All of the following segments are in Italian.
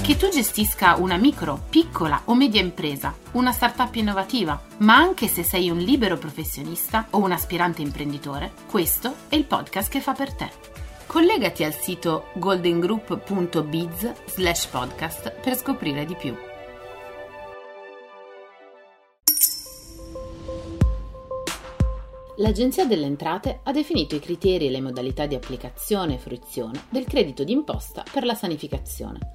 Che tu gestisca una micro, piccola o media impresa, una startup innovativa, ma anche se sei un libero professionista o un aspirante imprenditore, questo è il podcast che fa per te. Collegati al sito goldengroup.biz/podcast per scoprire di più. L'Agenzia delle Entrate ha definito i criteri e le modalità di applicazione e fruizione del credito d'imposta per la sanificazione.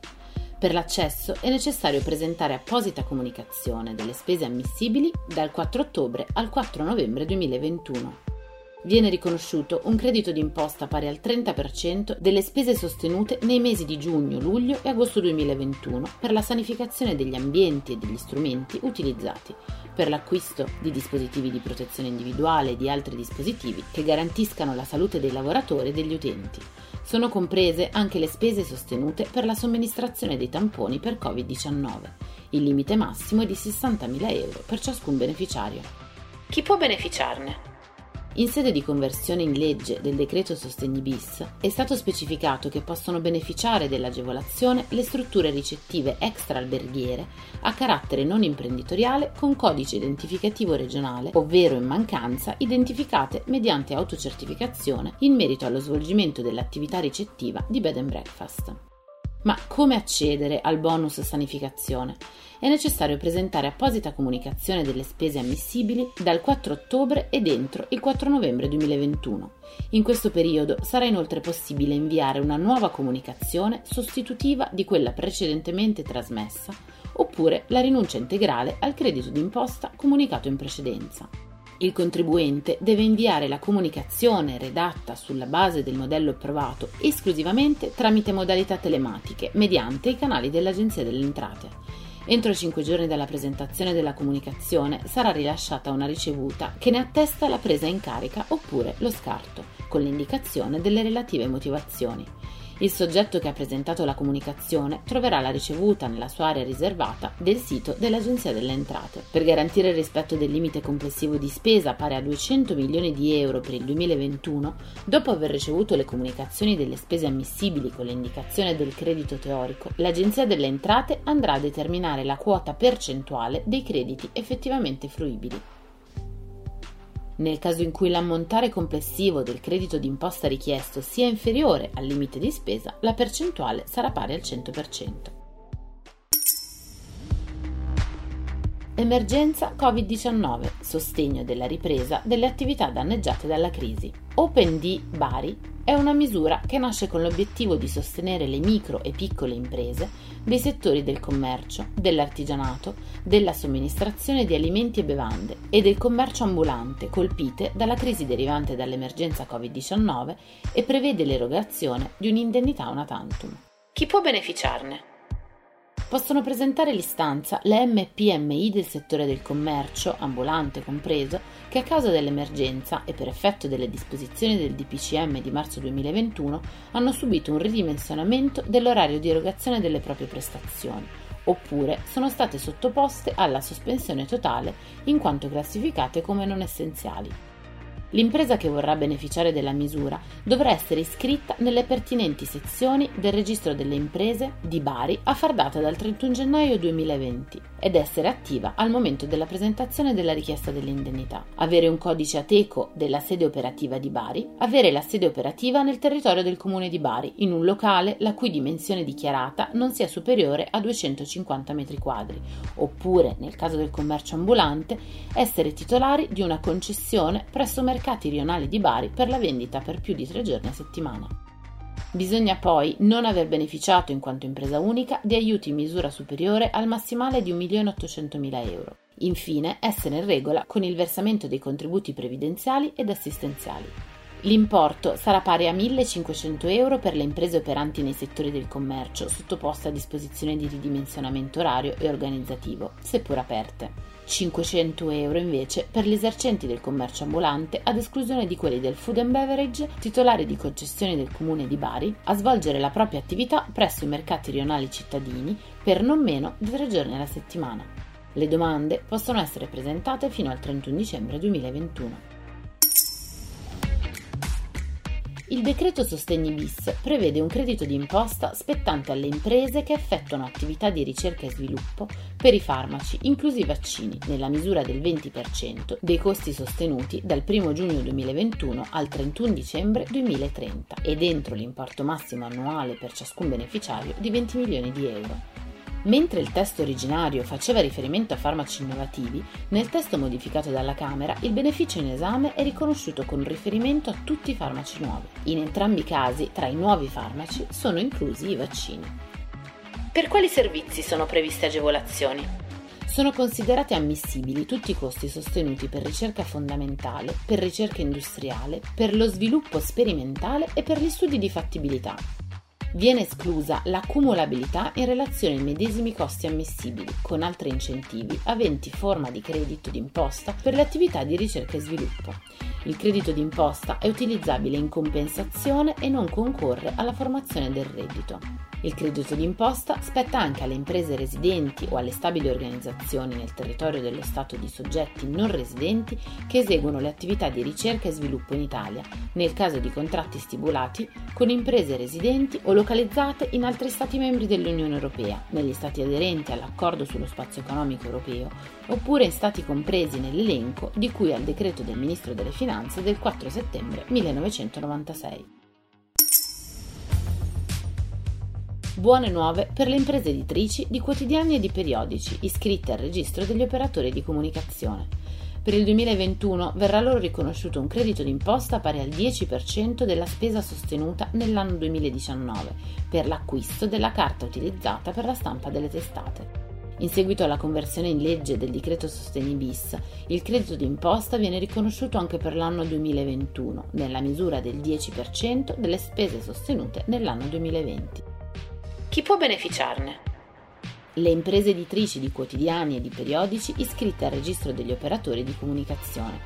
Per l'accesso è necessario presentare apposita comunicazione delle spese ammissibili dal 4 ottobre al 4 novembre 2021. Viene riconosciuto un credito d'imposta pari al 30% delle spese sostenute nei mesi di giugno, luglio e agosto 2021 per la sanificazione degli ambienti e degli strumenti utilizzati, per l'acquisto di dispositivi di protezione individuale e di altri dispositivi che garantiscano la salute dei lavoratori e degli utenti. Sono comprese anche le spese sostenute per la somministrazione dei tamponi per Covid-19. Il limite massimo è di 60.000 euro per ciascun beneficiario. Chi può beneficiarne? In sede di conversione in legge del Decreto Sostegni bis è stato specificato che possono beneficiare dell'agevolazione le strutture ricettive extraalberghiere a carattere non imprenditoriale con codice identificativo regionale, ovvero in mancanza identificate mediante autocertificazione in merito allo svolgimento dell'attività ricettiva di bed and breakfast. Ma come accedere al bonus sanificazione? È necessario presentare apposita comunicazione delle spese ammissibili dal 4 ottobre ed entro il 4 novembre 2021. In questo periodo sarà inoltre possibile inviare una nuova comunicazione sostitutiva di quella precedentemente trasmessa, oppure la rinuncia integrale al credito d'imposta comunicato in precedenza. Il contribuente deve inviare la comunicazione redatta sulla base del modello approvato esclusivamente tramite modalità telematiche mediante i canali dell'Agenzia delle Entrate. Entro 5 giorni dalla presentazione della comunicazione sarà rilasciata una ricevuta che ne attesta la presa in carica oppure lo scarto, con l'indicazione delle relative motivazioni. Il soggetto che ha presentato la comunicazione troverà la ricevuta nella sua area riservata del sito dell'Agenzia delle Entrate. Per garantire il rispetto del limite complessivo di spesa pari a 200 milioni di euro per il 2021, dopo aver ricevuto le comunicazioni delle spese ammissibili con l'indicazione del credito teorico, l'Agenzia delle Entrate andrà a determinare la quota percentuale dei crediti effettivamente fruibili. Nel caso in cui l'ammontare complessivo del credito d'imposta richiesto sia inferiore al limite di spesa, la percentuale sarà pari al 100%. Emergenza Covid-19, sostegno della ripresa delle attività danneggiate dalla crisi. Open D Bari è una misura che nasce con l'obiettivo di sostenere le micro e piccole imprese dei settori del commercio, dell'artigianato, della somministrazione di alimenti e bevande e del commercio ambulante colpite dalla crisi derivante dall'emergenza Covid-19 e prevede l'erogazione di un'indennità una tantum. Chi può beneficiarne? Possono presentare l'istanza le MPMI del settore del commercio, ambulante compreso, che a causa dell'emergenza e per effetto delle disposizioni del DPCM di marzo 2021 hanno subito un ridimensionamento dell'orario di erogazione delle proprie prestazioni, oppure sono state sottoposte alla sospensione totale in quanto classificate come non essenziali. L'impresa che vorrà beneficiare della misura dovrà essere iscritta nelle pertinenti sezioni del registro delle imprese di Bari a far data dal 31 gennaio 2020 ed essere attiva al momento della presentazione della richiesta dell'indennità, avere un codice ateco della sede operativa di Bari, avere la sede operativa nel territorio del comune di Bari in un locale la cui dimensione dichiarata non sia superiore a 250 metri quadri, oppure, nel caso del commercio ambulante, essere titolari di una concessione presso mercati rionali di Bari per la vendita per più di 3 giorni a settimana. Bisogna poi non aver beneficiato in quanto impresa unica di aiuti in misura superiore al massimale di 1.800.000 euro. Infine, essere in regola con il versamento dei contributi previdenziali ed assistenziali. L'importo sarà pari a 1.500 euro per le imprese operanti nei settori del commercio, sottoposte a disposizione di ridimensionamento orario e organizzativo, seppur aperte. 500 euro invece per gli esercenti del commercio ambulante, ad esclusione di quelli del Food and Beverage, titolari di concessione del Comune di Bari, a svolgere la propria attività presso i mercati rionali cittadini per non meno di 3 giorni alla settimana. Le domande possono essere presentate fino al 31 dicembre 2021. Il Decreto Sostegni bis prevede un credito di imposta spettante alle imprese che effettuano attività di ricerca e sviluppo per i farmaci, inclusi i vaccini, nella misura del 20% dei costi sostenuti dal 1 giugno 2021 al 31 dicembre 2030 e dentro l'importo massimo annuale per ciascun beneficiario di 20 milioni di euro. Mentre il testo originario faceva riferimento a farmaci innovativi, nel testo modificato dalla Camera il beneficio in esame è riconosciuto con riferimento a tutti i farmaci nuovi. In entrambi i casi, tra i nuovi farmaci sono inclusi i vaccini. Per quali servizi sono previste agevolazioni? Sono considerati ammissibili tutti i costi sostenuti per ricerca fondamentale, per ricerca industriale, per lo sviluppo sperimentale e per gli studi di fattibilità. Viene esclusa la cumulabilità in relazione ai medesimi costi ammissibili con altri incentivi aventi forma di credito d'imposta per le attività di ricerca e sviluppo. Il credito d'imposta è utilizzabile in compensazione e non concorre alla formazione del reddito. Il credito d'imposta spetta anche alle imprese residenti o alle stabili organizzazioni nel territorio dello Stato di soggetti non residenti che eseguono le attività di ricerca e sviluppo in Italia, nel caso di contratti stipulati con imprese residenti o localizzate in altri Stati membri dell'Unione Europea, negli Stati aderenti all'Accordo sullo Spazio Economico Europeo, oppure in Stati compresi nell'elenco di cui al decreto del Ministro delle Finanze del 4 settembre 1996. Buone nuove per le imprese editrici di quotidiani e di periodici iscritte al registro degli operatori di comunicazione. Per il 2021 verrà loro riconosciuto un credito d'imposta pari al 10% della spesa sostenuta nell'anno 2019 per l'acquisto della carta utilizzata per la stampa delle testate. In seguito alla conversione in legge del Decreto Sostegni bis, il credito d'imposta viene riconosciuto anche per l'anno 2021 nella misura del 10% delle spese sostenute nell'anno 2020. Chi può beneficiarne? Le imprese editrici di quotidiani e di periodici iscritte al registro degli operatori di comunicazione.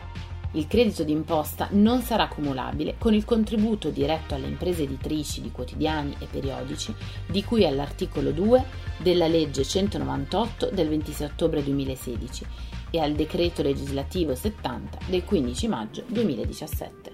Il credito d'imposta non sarà cumulabile con il contributo diretto alle imprese editrici di quotidiani e periodici di cui all'articolo 2 della legge 198 del 26 ottobre 2016 e al decreto legislativo 70 del 15 maggio 2017.